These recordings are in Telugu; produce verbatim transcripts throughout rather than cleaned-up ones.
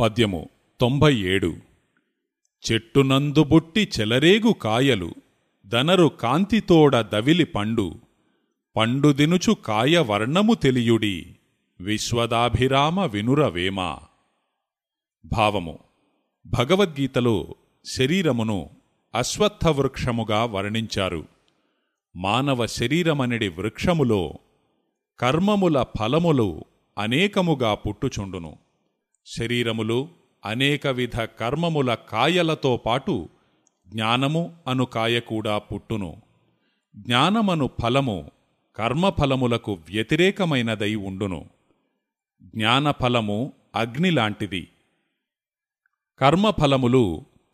పద్యము తొంభై ఏడు. చెట్టునందుబుట్టి చెలరేగు కాయలు దనరు కాంతితోడ దవిలి పండు పండుదినుచు కాయవర్ణము తెలియుడి విశ్వదాభిరామ వినురవేమ. భావము: భగవద్గీతలో శరీరమును అశ్వత్థవృక్షముగా వర్ణించారు. మానవ శరీరమనిడి వృక్షములో కర్మముల ఫలములు అనేకముగా పుట్టుచుండును. శరీరములు అనేక విధ కర్మముల కాయలతో పాటు జ్ఞానము అను కాయ కూడా పుట్టును. జ్ఞానమను ఫలము కర్మఫలములకు వ్యతిరేకమైనదై ఉండును. జ్ఞానఫలము అగ్నిలాంటిది, కర్మఫలములు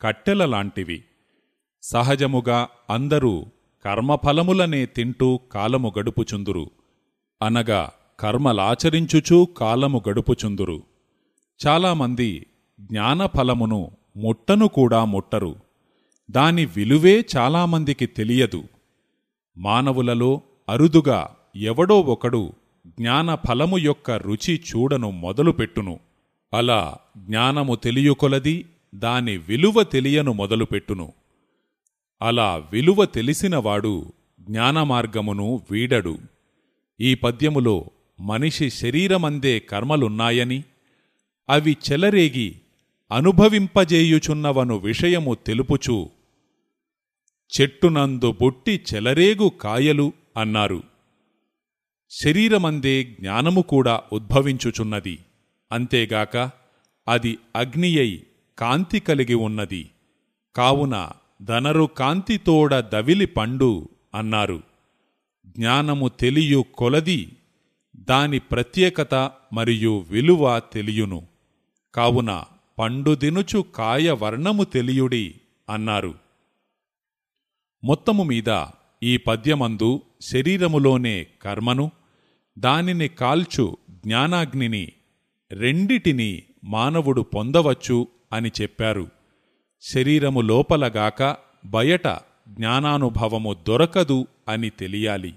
కట్టెలలాంటివి. సహజముగా అందరూ కర్మఫలములనే తింటూ కాలము గడుపుచుందురు, అనగా కర్మలాచరించుచూ కాలము గడుపుచుందురు. చాలామంది జ్ఞానఫలమును ముట్టను కూడా ముట్టరు. దాని విలువే చాలామందికి తెలియదు. మానవులలో అరుదుగా ఎవడో ఒకడు జ్ఞానఫలము యొక్క రుచి చూడను మొదలుపెట్టును. అలా జ్ఞానము తెలియకొలది దాని విలువ తెలియను మొదలుపెట్టును. అలా విలువ తెలిసినవాడు జ్ఞానమార్గమును వీడడు. ఈ పద్యములో మనిషి శరీరమందే కర్మలున్నాయని, అవి చెలరేగి అనుభవింపజేయుచున్నవను విషయము తెలుపుచూ చెట్టునందు బుట్టి చెలరేగు కాయలు అన్నారు. శరీరమందే జ్ఞానము కూడా ఉద్భవించుచున్నది. అంతేగాక అది అగ్నియై కాంతి కలిగి ఉన్నది. కావున ధనరు కాంతితోడ దవిలి పండు అన్నారు. జ్ఞానము తెలియు కొలది దాని ప్రత్యేకత మరియు విలువ తెలియును. కావున పండుదినుచు కాయవర్ణము తెలియుడి అన్నారు. మొత్తము మీద ఈ పద్యమందు శరీరములోనే కర్మను, దానిని కాల్చు జ్ఞానాగ్నిని, రెండిటిని మానవుడు పొందవచ్చు అని చెప్పారు. శరీరము లోపలగాక బయట జ్ఞానానుభవము దొరకదు అని తెలియాలి.